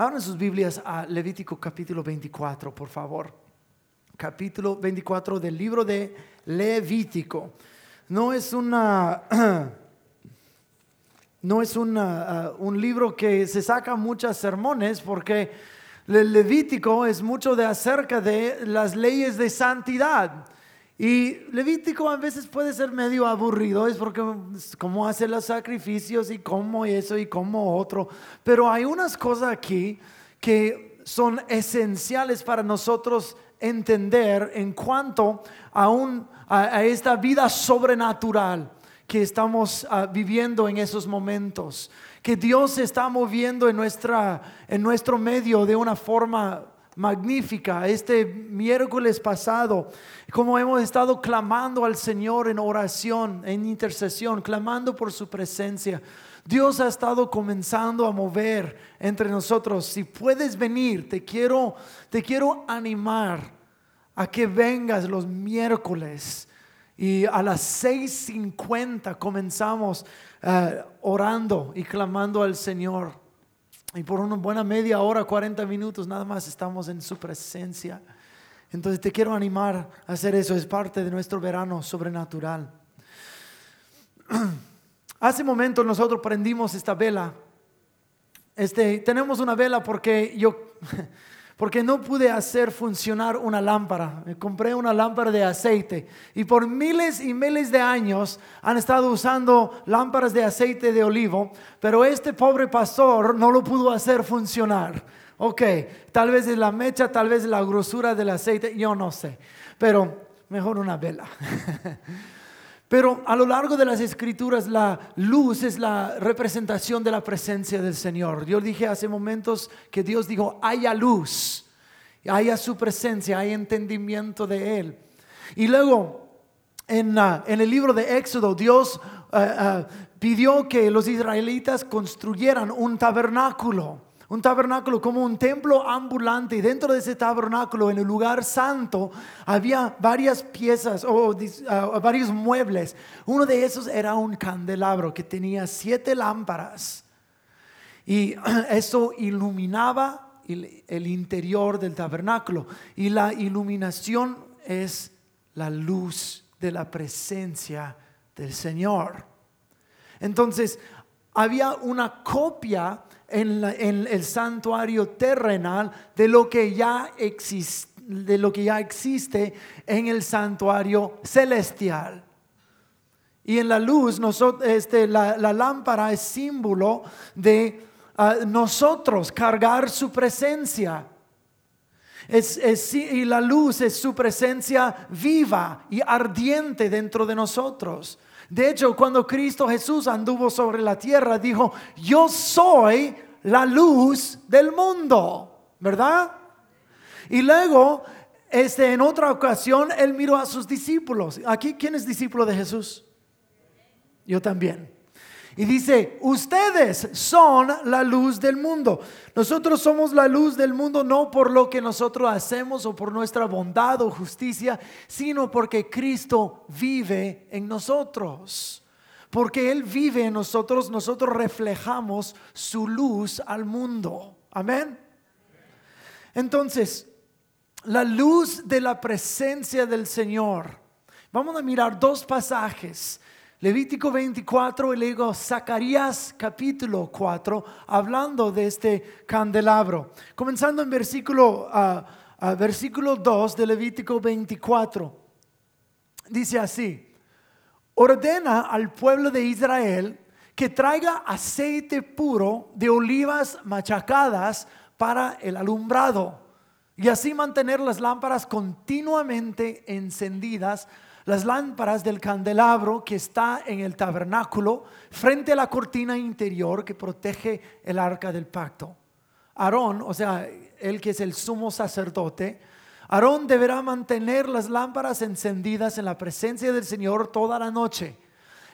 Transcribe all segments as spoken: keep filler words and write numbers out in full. Abran sus Biblias a Levítico capítulo veinticuatro, por favor. Capítulo veinticuatro del libro de Levítico. No es una... No es una, uh, un libro que se saca muchas sermones, porque el Levítico es mucho de acerca de las leyes de santidad. Y Levítico a veces puede ser medio aburrido, es porque cómo hace los sacrificios y cómo eso y cómo otro. Pero hay unas cosas aquí que son esenciales para nosotros entender en cuanto a, un, a, a esta vida sobrenatural que estamos uh, viviendo en esos momentos, que Dios se está moviendo en, nuestra, en nuestro medio de una forma magnífica. Este miércoles pasado, como hemos estado clamando al Señor en oración, en intercesión, clamando por su presencia, Dios ha estado comenzando a mover entre nosotros. Si puedes venir, te quiero, te quiero animar a que vengas los miércoles. Y a las seis cincuenta comenzamos uh, orando y clamando al Señor. Y por una buena media hora, cuarenta minutos, nada más estamos en su presencia. Entonces te quiero animar a hacer eso. Es parte de nuestro verano sobrenatural. Hace momento nosotros prendimos esta vela. Este, tenemos una vela porque yo... Porque no pude hacer funcionar una lámpara. Me compré una lámpara de aceite. Y por miles y miles de años han estado usando lámparas de aceite de olivo. Pero este pobre pastor no lo pudo hacer funcionar. Ok, tal vez es la mecha, tal vez es la grosura del aceite. Yo no sé. Pero mejor una vela. Pero a lo largo de las escrituras, la luz es la representación de la presencia del Señor. Yo dije hace momentos que Dios dijo, haya luz, haya su presencia, haya entendimiento de Él. Y luego, en, uh, en el libro de Éxodo, Dios uh, uh, pidió que los israelitas construyeran un tabernáculo. Un tabernáculo como un templo ambulante, y dentro de ese tabernáculo, en el lugar santo, había varias piezas o uh, varios muebles. Uno de esos era un candelabro que tenía siete lámparas, y eso iluminaba el, el interior del tabernáculo. Y la iluminación es la luz de la presencia del Señor. Entonces había una copia En, la, en el santuario terrenal de lo que ya existe, de lo que ya existe en el santuario celestial. Y en la luz, nosotros, este, la, la lámpara es símbolo de uh, nosotros cargar su presencia. Es, es, y la luz es su presencia viva y ardiente dentro de nosotros. De hecho, cuando Cristo Jesús anduvo sobre la tierra, dijo, yo soy la luz del mundo, ¿verdad? Y luego, este, en otra ocasión, Él miró a sus discípulos. Aquí, ¿quién es discípulo de Jesús? Yo también. Y dice, ustedes son la luz del mundo. Nosotros somos la luz del mundo no por lo que nosotros hacemos o por nuestra bondad o justicia, sino porque Cristo vive en nosotros. Porque Él vive en nosotros, nosotros reflejamos su luz al mundo. Amén. Entonces, la luz de la presencia del Señor. Vamos a mirar dos pasajes. Levítico veinticuatro y luego Zacarías capítulo cuatro, hablando de este candelabro. Comenzando en versículo, uh, uh, versículo dos de Levítico veinticuatro. Dice así: ordena al pueblo de Israel que traiga aceite puro de olivas machacadas para el alumbrado, y así mantener las lámparas continuamente encendidas. Las lámparas del candelabro que está en el tabernáculo, frente a la cortina interior que protege el arca del pacto. Aarón, o sea, el que es el sumo sacerdote, Aarón deberá mantener las lámparas encendidas en la presencia del Señor toda la noche.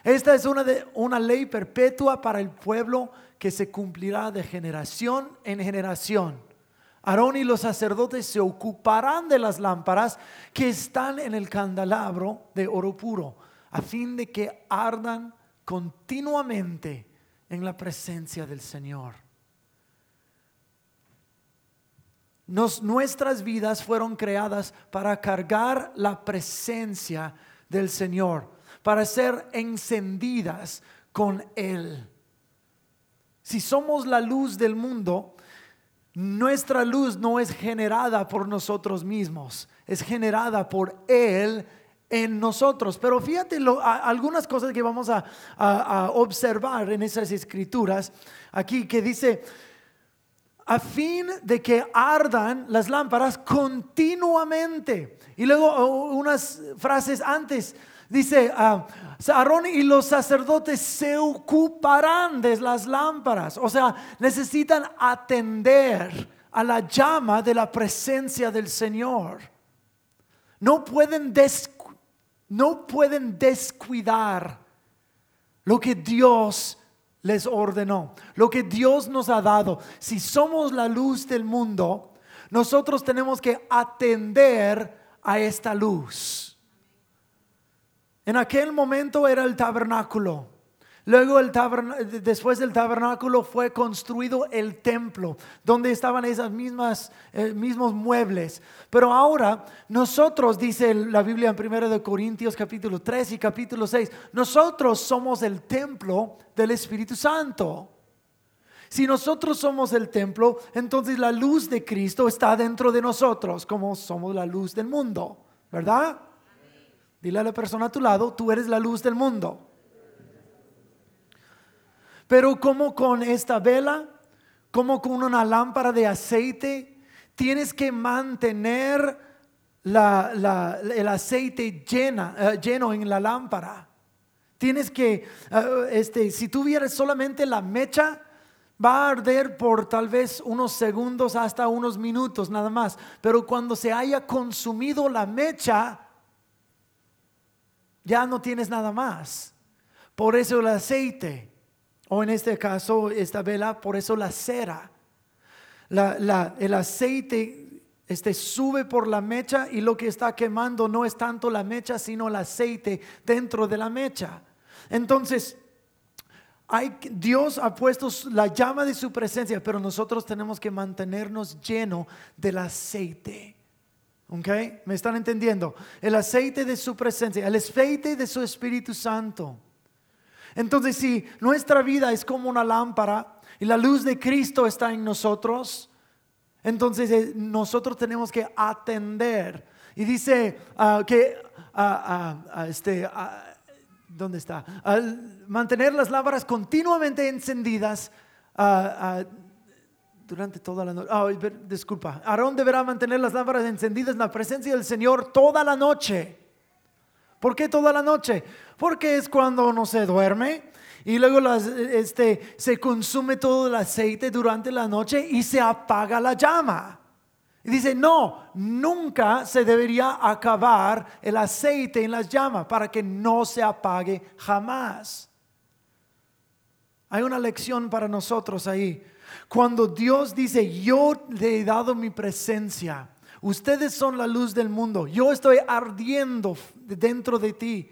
Esta es una, de, una ley perpetua para el pueblo que se cumplirá de generación en generación. Aarón y los sacerdotes se ocuparán de las lámparas que están en el candelabro de oro puro, a fin de que ardan continuamente en la presencia del Señor. Nos, nuestras vidas fueron creadas para cargar la presencia del Señor, para ser encendidas con Él. Si somos la luz del mundo, nuestra luz no es generada por nosotros mismos, es generada por Él en nosotros. Pero fíjate lo, a, algunas cosas que vamos a, a, a observar en esas escrituras aquí, que dice: a fin de que ardan las lámparas continuamente. Y luego unas frases antes dice: uh, Aarón y los sacerdotes se ocuparán de las lámparas. O sea, necesitan atender a la llama de la presencia del Señor. No pueden, descu- no pueden descuidar lo que Dios les ordenó, lo que Dios nos ha dado. Si somos la luz del mundo, nosotros tenemos que atender a esta luz. En aquel momento era el tabernáculo. Luego el taberna- después del tabernáculo fue construido el templo, donde estaban esas mismas eh, mismos muebles. Pero ahora nosotros, dice la Biblia en primera de Corintios capítulo tres y capítulo seis, nosotros somos el templo del Espíritu Santo. Si nosotros somos el templo, entonces la luz de Cristo está dentro de nosotros, como somos la luz del mundo, ¿verdad? Dile a la persona a tu lado: tú eres la luz del mundo. Pero como con esta vela, como con una lámpara de aceite, tienes que mantener la, la, el aceite llena, uh, lleno en la lámpara. Tienes que, uh, este, si tuvieras solamente la mecha, va a arder por tal vez unos segundos hasta unos minutos nada más. Pero cuando se haya consumido la mecha, ya no tienes nada más. Por eso el aceite, o en este caso esta vela, por eso la cera, la, la, el aceite este, sube por la mecha, y lo que está quemando no es tanto la mecha sino el aceite dentro de la mecha. Entonces hay, Dios ha puesto la llama de su presencia, pero nosotros tenemos que mantenernos llenos del aceite. ¿Ok? ¿Me están entendiendo? El aceite de su presencia, el aceite de su Espíritu Santo. Entonces, si nuestra vida es como una lámpara y la luz de Cristo está en nosotros, entonces nosotros tenemos que atender. Y dice uh, que, uh, uh, uh, este, uh, ¿dónde está? Uh, mantener las lámparas continuamente encendidas uh, uh, durante toda la noche. Oh, disculpa, Aarón deberá mantener las lámparas encendidas en la presencia del Señor toda la noche. ¿Por qué toda la noche? Porque es cuando no se duerme, y luego las, este, se consume todo el aceite durante la noche y se apaga la llama. Y dice: no, nunca se debería acabar el aceite en las llamas para que no se apague jamás. Hay una lección para nosotros ahí. Cuando Dios dice: yo le he dado mi presencia, ustedes son la luz del mundo, yo estoy ardiendo dentro de ti.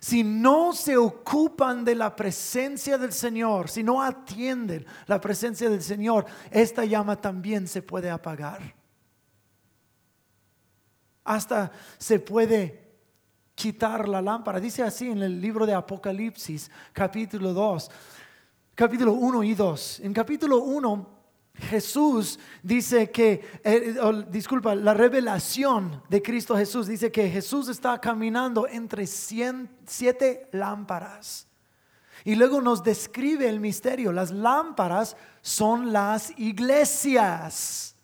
Si no se ocupan de la presencia del Señor, si no atienden la presencia del Señor, esta llama también se puede apagar. Hasta se puede quitar la lámpara. Dice así en el libro de Apocalipsis capítulo dos, capítulo uno y dos. En capítulo uno Jesús dice que, eh, oh, disculpa, la revelación de Cristo Jesús dice que Jesús está caminando entre cien, siete lámparas. Y luego nos describe el misterio. Las lámparas son las iglesias.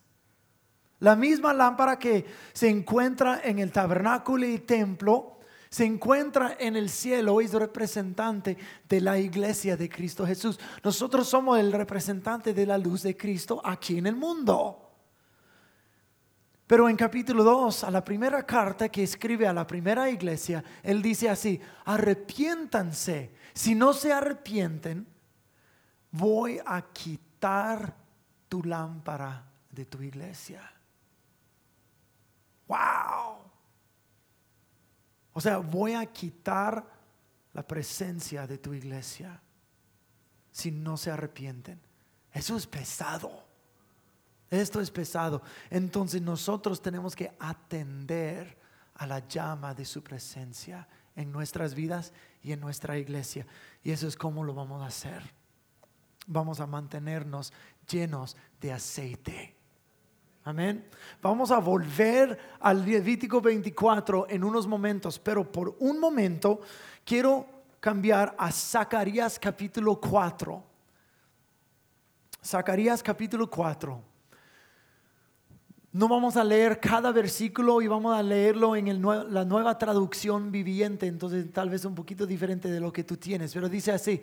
La misma lámpara que se encuentra en el tabernáculo y templo se encuentra en el cielo, es representante de la iglesia de Cristo Jesús. Nosotros somos el representante de la luz de Cristo aquí en el mundo. Pero en capítulo dos, a la primera carta que escribe a la primera iglesia, él dice así: arrepiéntanse. Si no se arrepienten, voy a quitar tu lámpara de tu iglesia. ¡Wow! O sea, voy a quitar la presencia de tu iglesia si no se arrepienten. Eso es pesado. Esto es pesado. Entonces nosotros tenemos que atender a la llama de su presencia en nuestras vidas y en nuestra iglesia. Y eso es como lo vamos a hacer. Vamos a mantenernos llenos de aceite. Amén. Vamos a volver al Levítico veinticuatro en unos momentos, pero por un momento quiero cambiar a Zacarías capítulo cuatro. Zacarías capítulo cuatro. No vamos a leer cada versículo y vamos a leerlo en el, la nueva traducción viviente, entonces tal vez un poquito diferente de lo que tú tienes, pero dice así: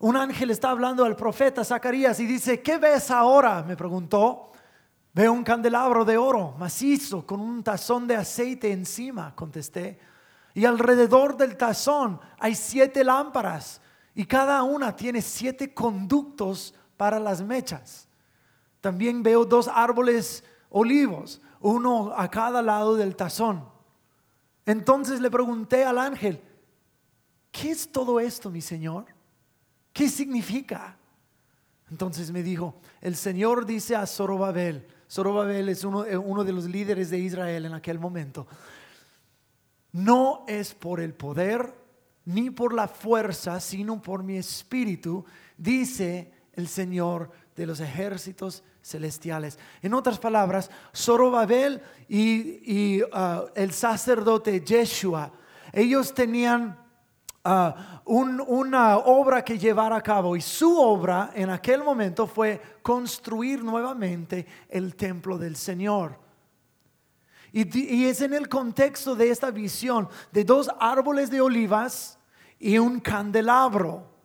un ángel está hablando al profeta Zacarías y dice: ¿qué ves ahora?, me preguntó. Veo un candelabro de oro macizo con un tazón de aceite encima, contesté, y alrededor del tazón hay siete lámparas y cada una tiene siete conductos para las mechas. También veo dos árboles olivos, uno a cada lado del tazón. Entonces le pregunté al ángel: ¿qué es todo esto, mi señor? ¿Qué significa? Entonces me dijo: el Señor dice a Zorobabel. Zorobabel es uno, uno de los líderes de Israel en aquel momento: no es por el poder ni por la fuerza, sino por mi espíritu, dice el Señor de los ejércitos celestiales. En otras palabras, Zorobabel y, y uh, el sacerdote Yeshua, ellos tenían uh, un, una obra que llevar a cabo, y su obra en aquel momento fue construir nuevamente el templo del Señor. Y, y es en el contexto de esta visión de dos árboles de olivas y un candelabro.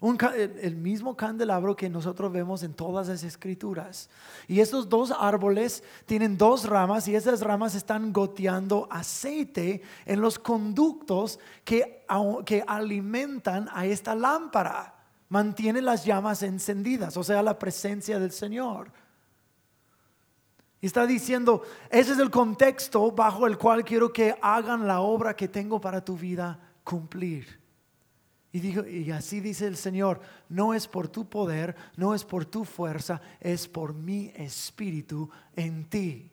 Un, el mismo candelabro que nosotros vemos en todas las escrituras. Y estos dos árboles tienen dos ramas, y esas ramas están goteando aceite en los conductos que, que alimentan a esta lámpara. Mantiene las llamas encendidas, o sea, la presencia del Señor. Y está diciendo: ese es el contexto bajo el cual quiero que hagan la obra que tengo para tu vida cumplir. Y, dijo, y así dice el Señor: no es por tu poder, no es por tu fuerza, es por mi espíritu en ti.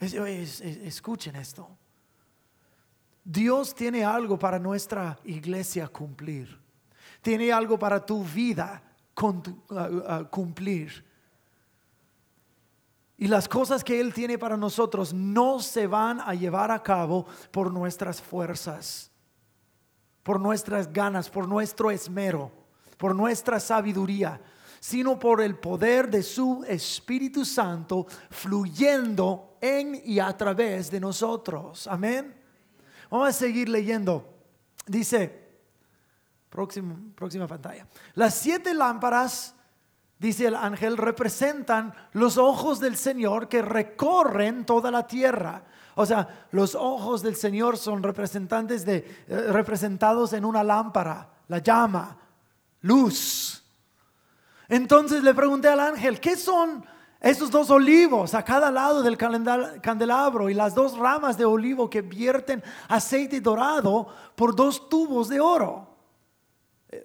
Es, es, es, escuchen esto. Dios tiene algo para nuestra iglesia cumplir. Tiene algo para tu vida con tu, uh, uh, cumplir. Y las cosas que Él tiene para nosotros no se van a llevar a cabo por nuestras fuerzas, por nuestras ganas, por nuestro esmero, por nuestra sabiduría, sino por el poder de su Espíritu Santo fluyendo en y a través de nosotros. Amén. Vamos a seguir leyendo. Dice, próxima, próxima pantalla. Las siete lámparas, dice el ángel, representan los ojos del Señor que recorren toda la tierra. O sea, los ojos del Señor son representantes de, eh, representados en una lámpara, la llama, luz. Entonces le pregunté al ángel: ¿qué son esos dos olivos a cada lado del candelabro y las dos ramas de olivo que vierten aceite dorado por dos tubos de oro?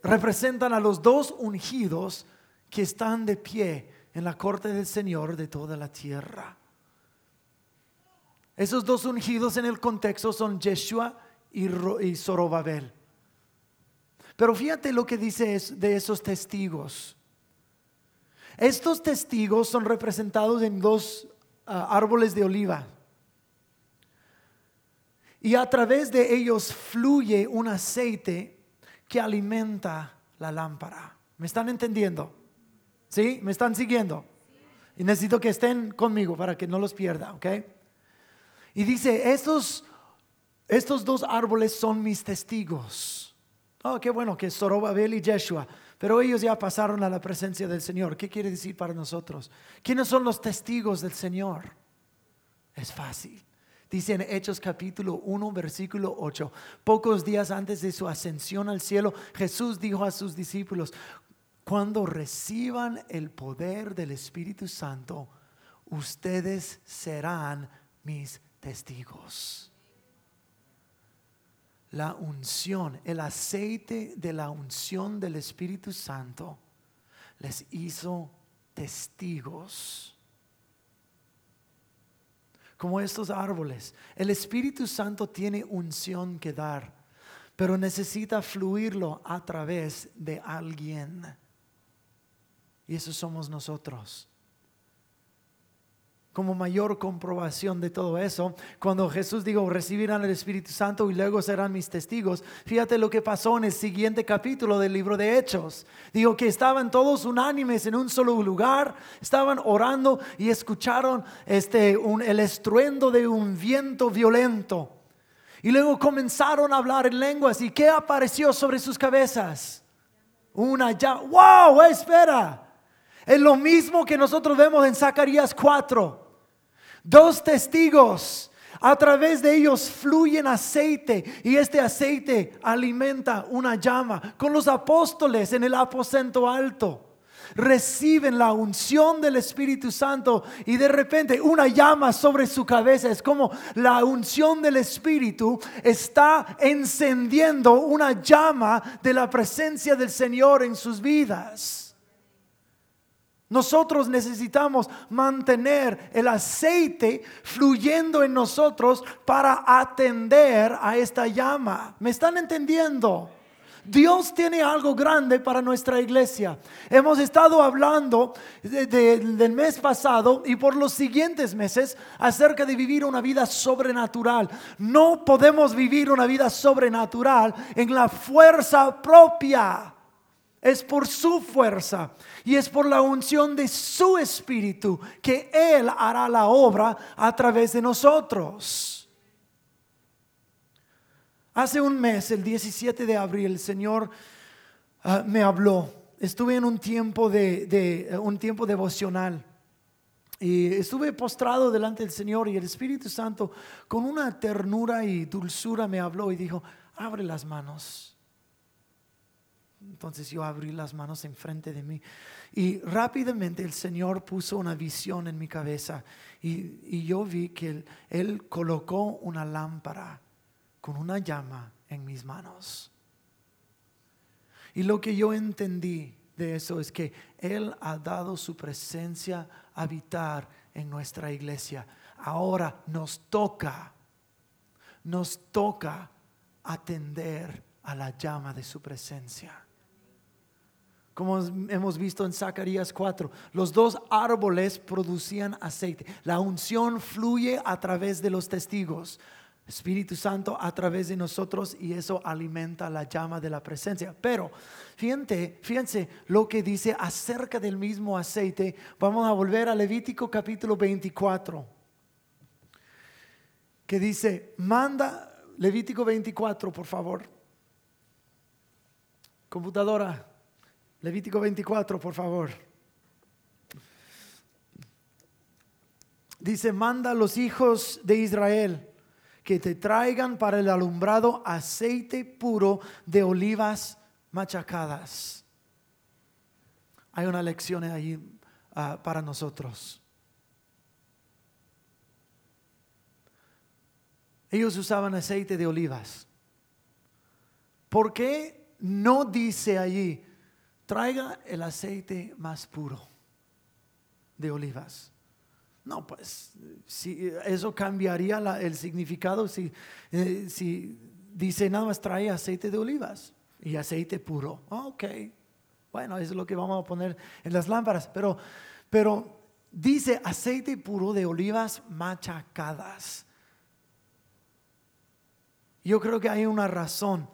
Representan a los dos ungidos que están de pie en la corte del Señor de toda la tierra. Esos dos ungidos en el contexto son Yeshua y Zorobabel. Pero fíjate lo que dice de esos testigos. Estos testigos son representados en dos uh, árboles de oliva. Y a través de ellos fluye un aceite que alimenta la lámpara. ¿Me están entendiendo? ¿Sí? ¿Me están siguiendo? Y necesito que estén conmigo para que no los pierda, ¿ok? Y dice: estos, estos dos árboles son mis testigos. Oh, qué bueno que Zorobabel y Yeshua, pero ellos ya pasaron a la presencia del Señor. ¿Qué quiere decir para nosotros? ¿Quiénes son los testigos del Señor? Es fácil. Dice en Hechos capítulo uno versículo ocho: pocos días antes de su ascensión al cielo, Jesús dijo a sus discípulos: cuando reciban el poder del Espíritu Santo, ustedes serán mis testigos. Testigos. La unción, el aceite de la unción del Espíritu Santo les hizo testigos, como estos árboles. El Espíritu Santo tiene unción que dar, pero necesita fluirlo a través de alguien. Y eso somos nosotros. Como mayor comprobación de todo eso, cuando Jesús dijo recibirán el Espíritu Santo y luego serán mis testigos, fíjate lo que pasó en el siguiente capítulo del libro de Hechos. Dijo que estaban todos unánimes en un solo lugar, estaban orando y escucharon este, un, el estruendo de un viento violento, y luego comenzaron a hablar en lenguas. ¿Y qué apareció sobre sus cabezas? Una llama. ¡Wow! Espera, es lo mismo que nosotros vemos en Zacarías cuatro. Dos testigos, a través de ellos fluyen aceite, y este aceite alimenta una llama. Con los apóstoles en el aposento alto, reciben la unción del Espíritu Santo, y de repente una llama sobre su cabeza. Es como la unción del Espíritu está encendiendo una llama de la presencia del Señor en sus vidas. Nosotros necesitamos mantener el aceite fluyendo en nosotros para atender a esta llama. ¿Me están entendiendo? Dios tiene algo grande para nuestra iglesia. Hemos estado hablando de, de, del mes pasado y por los siguientes meses acerca de vivir una vida sobrenatural. No podemos vivir una vida sobrenatural en la fuerza propia. Es por su fuerza y es por la unción de su Espíritu que Él hará la obra a través de nosotros. Hace un mes, el diecisiete de abril, el Señor uh, me habló. Estuve en un tiempo, de, de, un tiempo devocional y estuve postrado delante del Señor, y el Espíritu Santo con una ternura y dulzura me habló y dijo: abre las manos. Entonces yo abrí las manos enfrente de mí, y rápidamente el Señor puso una visión en mi cabeza, y, y yo vi que él, él colocó una lámpara con una llama en mis manos. Y lo que yo entendí de eso es que Él ha dado su presencia a habitar en nuestra iglesia. Ahora nos toca, nos toca atender a la llama de su presencia. Como hemos visto en Zacarías cuatro, los dos árboles producían aceite. La unción fluye a través de los testigos, Espíritu Santo a través de nosotros, y eso alimenta la llama de la presencia. Pero fíjense, fíjense lo que dice acerca del mismo aceite. Vamos a volver a Levítico capítulo veinticuatro, que dice, manda Levítico veinticuatro, por favor. Computadora, Levítico veinticuatro, por favor. Dice: manda a los hijos de Israel que te traigan para el alumbrado aceite puro de olivas machacadas. Hay una lección ahí uh, para nosotros. Ellos usaban aceite de olivas. ¿Por qué no dice allí: traiga el aceite más puro de olivas? No, pues si eso cambiaría la, el significado si, eh, si dice nada más trae aceite de olivas y aceite puro. Ok, bueno, eso es lo que vamos a poner en las lámparas. Pero, pero dice aceite puro de olivas machacadas. Yo creo que hay una razón.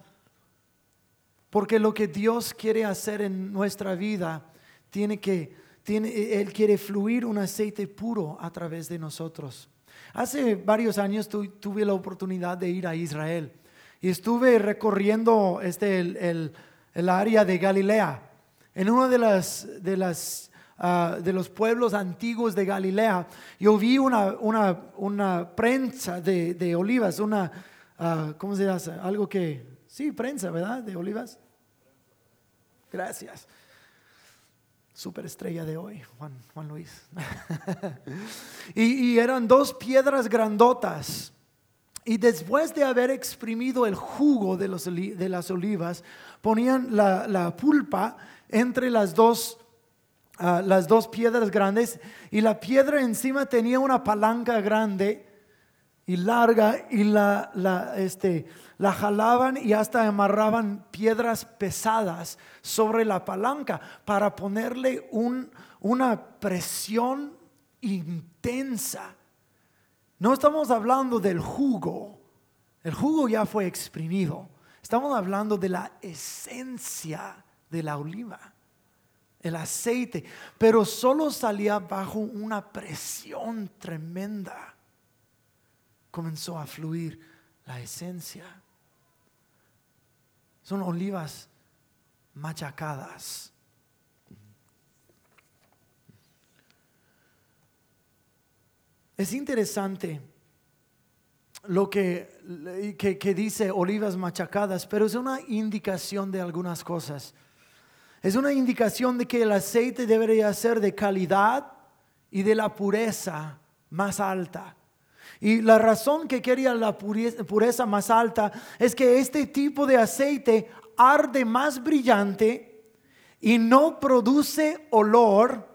Porque lo que Dios quiere hacer en nuestra vida, tiene que, tiene, Él quiere fluir un aceite puro a través de nosotros. Hace varios años tu, tuve la oportunidad de ir a Israel, y estuve recorriendo este, el, el, el área de Galilea. En uno de, las, de, las, uh, de los pueblos antiguos de Galilea, yo vi una, una, una prensa de, de olivas, una, uh, ¿cómo se llama? Algo que, sí, prensa, ¿verdad? De olivas. Gracias. Superestrella de hoy, Juan, Juan Luis. y, y eran dos piedras grandotas. Y después de haber exprimido el jugo de, los, de las olivas, ponían la, la pulpa entre las dos uh, las dos piedras grandes, y la piedra encima tenía una palanca grande y larga, y la, la, este, la jalaban y hasta amarraban piedras pesadas sobre la palanca para ponerle un, una presión intensa. No estamos hablando del jugo, el jugo ya fue exprimido, estamos hablando de la esencia de la oliva, el aceite, pero solo salía bajo una presión tremenda. Comenzó a fluir la esencia. Son olivas machacadas. Es interesante lo que, que, que dice olivas machacadas, pero es una indicación de algunas cosas. Es una indicación de que el aceite debería ser de calidad y de la pureza más alta. Y la razón que quería la pureza, pureza más alta es que este tipo de aceite arde más brillante y no produce olor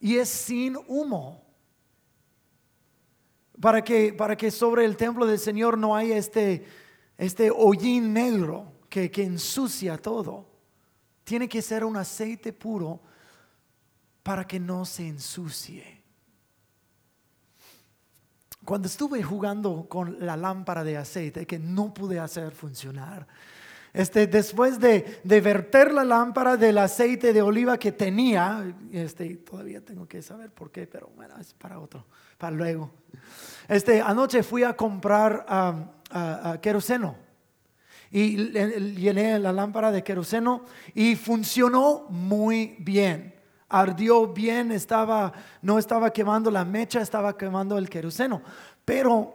y es sin humo. Para que, para que sobre el templo del Señor no haya este, este hollín negro que, que ensucia todo. Tiene que ser un aceite puro para que no se ensucie. Cuando estuve jugando con la lámpara de aceite que no pude hacer funcionar, este, después de, de verter la lámpara del aceite de oliva que tenía, este, todavía tengo que saber por qué, pero bueno, es para otro, para luego. Este, anoche fui a comprar um, a, a queroseno y llené la lámpara de queroseno y funcionó muy bien. Ardió bien, estaba, no estaba quemando la mecha, estaba quemando el queroseno, pero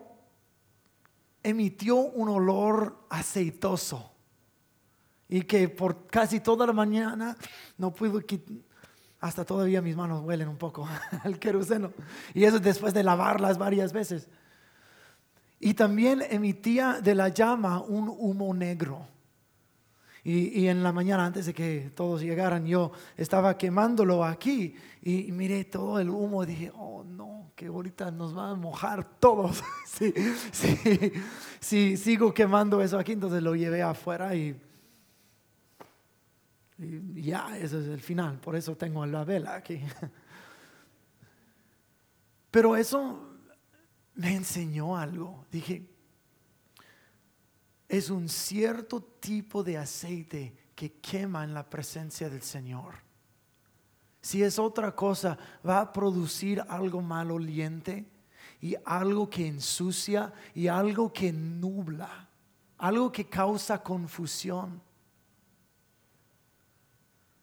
emitió un olor aceitoso y que por casi toda la mañana no pude quitar, hasta todavía mis manos huelen un poco al queroseno, y eso después de lavarlas varias veces. Y también emitía de la llama un humo negro. Y, y en la mañana, antes de que todos llegaran, yo estaba quemándolo aquí y, y miré todo el humo y dije, oh no, que ahorita nos van a mojar todos si sí, sí, sí, sigo quemando eso aquí. Entonces lo llevé afuera y, y ya, ese es el final, por eso tengo la vela aquí. Pero eso me enseñó algo, dije, es un cierto tipo de aceite que quema en la presencia del Señor. Si es otra cosa, va a producir algo maloliente y algo que ensucia y algo que nubla, algo que causa confusión.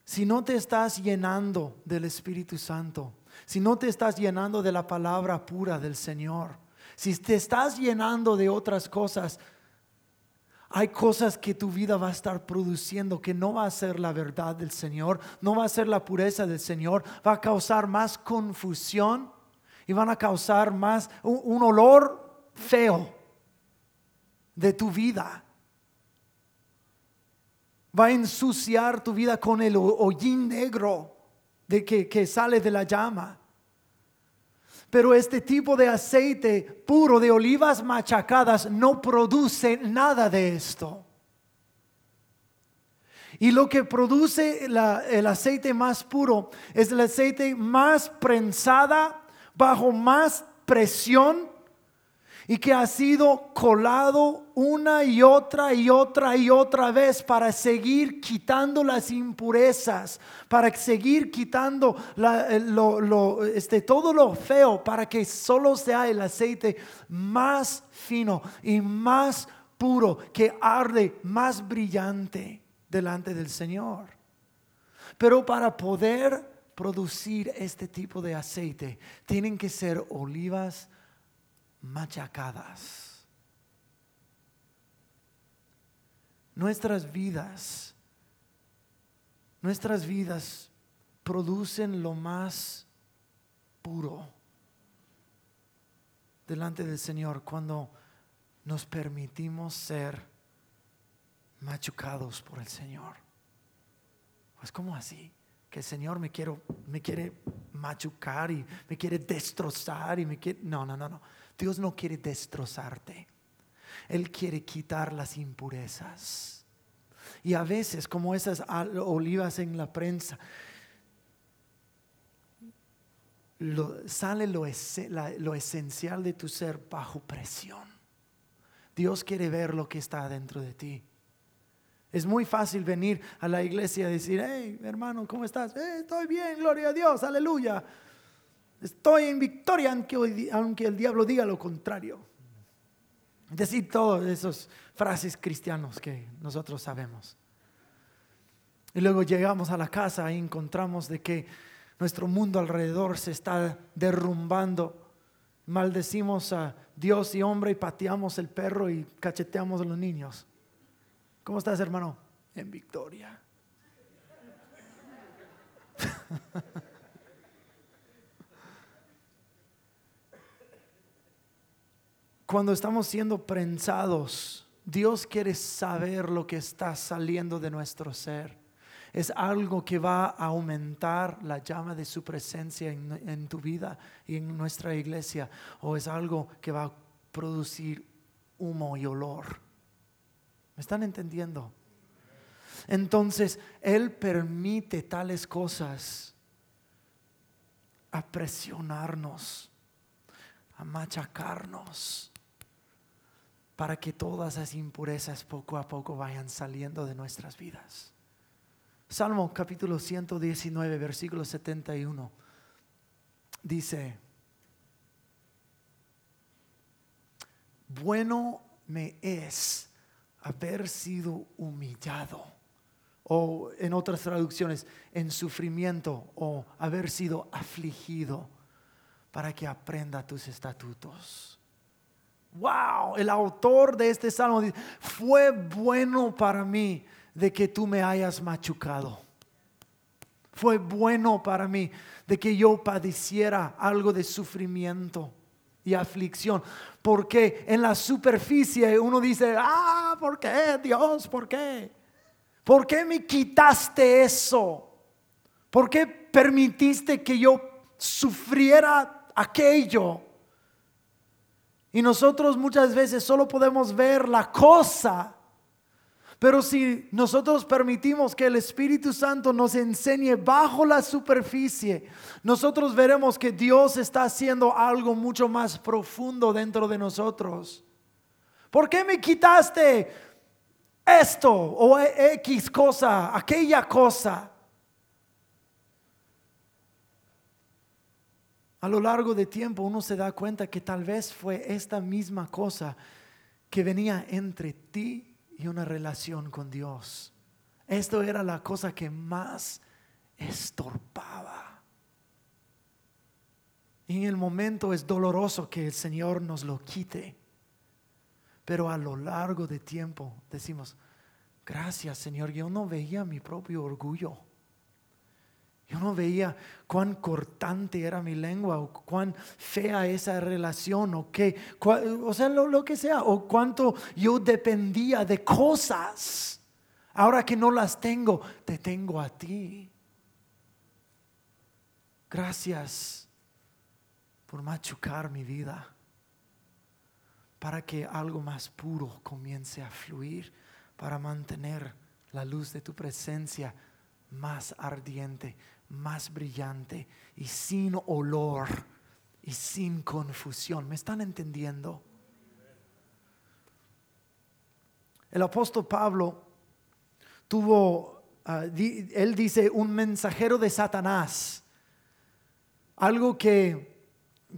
Si no te estás llenando del Espíritu Santo, si no te estás llenando de la palabra pura del Señor, si te estás llenando de otras cosas, hay cosas que tu vida va a estar produciendo que no va a ser la verdad del Señor, no va a ser la pureza del Señor, va a causar más confusión y van a causar más un, un olor feo de tu vida. Va a ensuciar tu vida con el hollín negro de que, que sale de la llama. Pero este tipo de aceite puro de olivas machacadas no produce nada de esto. Y lo que produce la, el aceite más puro es el aceite más prensada, bajo más presión, y que ha sido colado una y otra y otra y otra vez para seguir quitando las impurezas, para seguir quitando la, lo, lo, este, todo lo feo, para que solo sea el aceite más fino y más puro, que arde más brillante delante del Señor. Pero para poder producir este tipo de aceite, tienen que ser olivas machacadas. Nuestras vidas, nuestras vidas producen lo más puro delante del Señor cuando nos permitimos ser machucados por el Señor. Pues, ¿cómo así? que el Señor me, quiero, me quiere machucar y me quiere destrozar y me quiere... No, no, no, no. Dios no quiere destrozarte. Él quiere quitar las impurezas. Y a veces, como esas olivas en la prensa, lo, sale lo, es, la, lo esencial de tu ser bajo presión. Dios quiere ver lo que está dentro de ti. Es muy fácil venir a la iglesia y decir: hey hermano, ¿cómo estás? Hey, estoy bien, gloria a Dios, aleluya. Estoy en victoria, aunque, hoy, aunque el diablo diga lo contrario. Decir todas esas frases cristianas que nosotros sabemos. Y luego llegamos a la casa y encontramos de que nuestro mundo alrededor se está derrumbando. Maldecimos a Dios y hombre y pateamos el perro y cacheteamos a los niños. ¿Cómo estás, hermano? En victoria. Cuando estamos siendo prensados, Dios quiere saber lo que está saliendo de nuestro ser. Es algo que va a aumentar la llama de su presencia en, en tu vida y en nuestra iglesia, o es algo que va a producir humo y olor. ¿Me están entendiendo? Entonces, Él permite tales cosas a presionarnos, a machacarnos, para que todas esas impurezas poco a poco vayan saliendo de nuestras vidas. Salmo capítulo ciento diecinueve, versículo setenta y uno, dice: bueno me es haber sido humillado, o en otras traducciones, en sufrimiento, o haber sido afligido, para que aprenda tus estatutos. Wow, el autor de este salmo dice: fue bueno para mí de que tú me hayas machucado. Fue bueno para mí de que yo padeciera algo de sufrimiento y aflicción, porque en la superficie uno dice: ah, ¿por qué, Dios? ¿Por qué? ¿Por qué me quitaste eso? ¿Por qué permitiste que yo sufriera aquello? Y nosotros muchas veces solo podemos ver la cosa, pero si nosotros permitimos que el Espíritu Santo nos enseñe bajo la superficie, nosotros veremos que Dios está haciendo algo mucho más profundo dentro de nosotros. ¿Por qué me quitaste esto o X cosa, aquella cosa? A lo largo de tiempo uno se da cuenta que tal vez fue esta misma cosa que venía entre ti y una relación con Dios. Esto era la cosa que más estorbaba. Y en el momento es doloroso que el Señor nos lo quite, pero a lo largo de tiempo decimos: gracias, Señor, yo no veía mi propio orgullo. Yo no veía cuán cortante era mi lengua, o cuán fea esa relación, o qué, o sea, lo, lo que sea, o cuánto yo dependía de cosas. Ahora que no las tengo, te tengo a ti. Gracias por machucar mi vida, para que algo más puro comience a fluir, para mantener la luz de tu presencia más ardiente, más brillante y sin olor y sin confusión. ¿Me están entendiendo? El apóstol Pablo tuvo, uh, di, él dice, un mensajero de Satanás, algo que,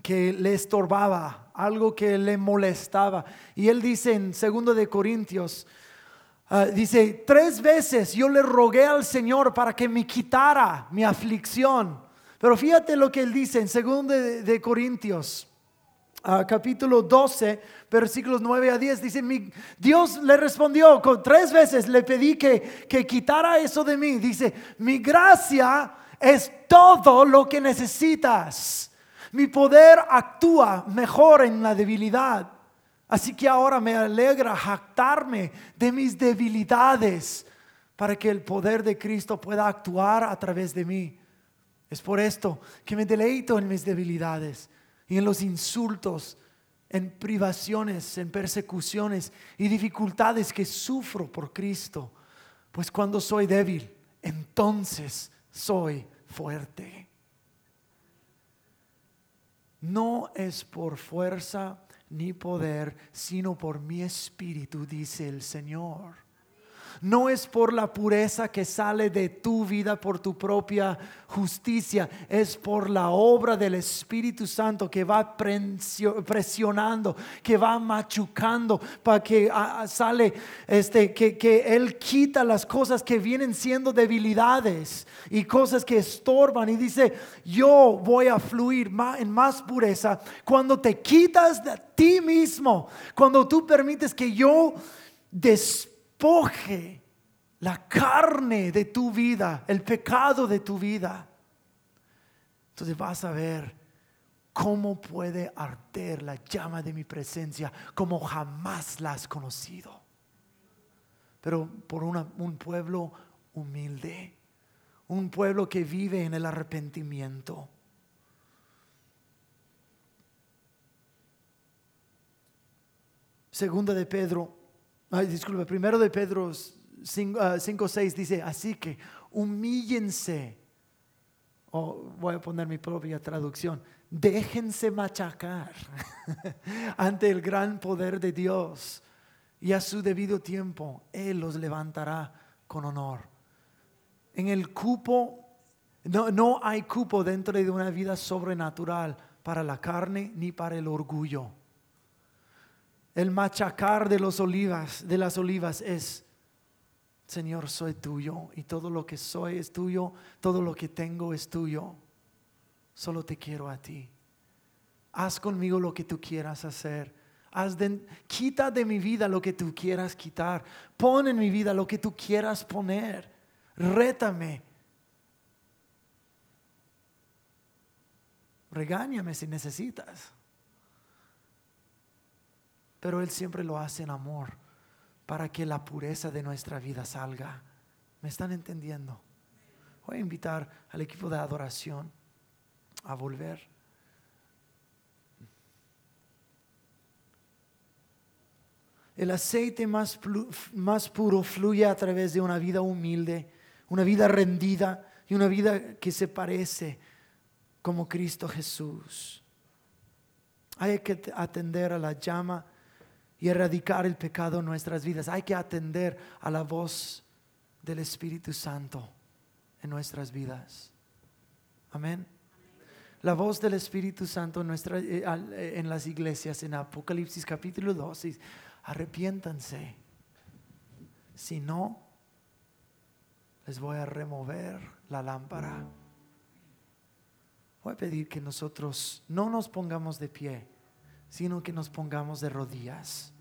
que le estorbaba, algo que le molestaba. Y él dice en segundo de Corintios, Uh, dice, tres veces yo le rogué al Señor para que me quitara mi aflicción. Pero fíjate lo que él dice en segundo de, de Corintios, uh, capítulo doce, versículos nueve a diez. Dice, mi, Dios le respondió, con tres veces le pedí que, que quitara eso de mí. Dice, mi gracia es todo lo que necesitas. Mi poder actúa mejor en la debilidad. Así que ahora me alegra jactarme de mis debilidades para que el poder de Cristo pueda actuar a través de mí. Es por esto que me deleito en mis debilidades y en los insultos, en privaciones, en persecuciones y dificultades que sufro por Cristo. Pues cuando soy débil, entonces soy fuerte. No es por fuerza ni poder, sino por mi espíritu, dice el Señor. No es por la pureza que sale de tu vida, por tu propia justicia. Es por la obra del Espíritu Santo que va presionando, que va machucando, para que sale, este, que, que Él quita las cosas que vienen siendo debilidades y cosas que estorban. Y dice: yo voy a fluir más, en más pureza, cuando te quitas de ti mismo, cuando tú permites que yo despierta Despoje la carne de tu vida, el pecado de tu vida. Entonces vas a ver cómo puede arder la llama de mi presencia como jamás la has conocido. Pero por una, un pueblo humilde, un pueblo que vive en el arrepentimiento. Segunda de Pedro Ay, disculpe, primero de Pedro cinco seis dice: así que humíllense, o voy a poner mi propia traducción, déjense machacar ante el gran poder de Dios, y a su debido tiempo Él los levantará con honor. En el cupo, no, no hay cupo dentro de una vida sobrenatural para la carne ni para el orgullo. El machacar de, los olivas, de las olivas es: Señor, soy tuyo, y todo lo que soy es tuyo, todo lo que tengo es tuyo, solo te quiero a ti. Haz conmigo lo que tú quieras hacer. Haz de, quita de mi vida lo que tú quieras quitar. Pon en mi vida lo que tú quieras poner. Rétame. Regáñame si necesitas. Pero Él siempre lo hace en amor, para que la pureza de nuestra vida salga. ¿Me están entendiendo? Voy a invitar al equipo de adoración a volver. El aceite más, más puro fluye a través de una vida humilde, una vida rendida y una vida que se parece como Cristo Jesús. Hay que atender a la llama y erradicar el pecado en nuestras vidas. Hay que atender a la voz del Espíritu Santo en nuestras vidas. Amén. La voz del Espíritu Santo en, nuestra, en las iglesias, en Apocalipsis capítulo dos, dice: arrepiéntanse, si no, les voy a remover la lámpara. Voy a pedir que nosotros no nos pongamos de pie, sino que nos pongamos de rodillas.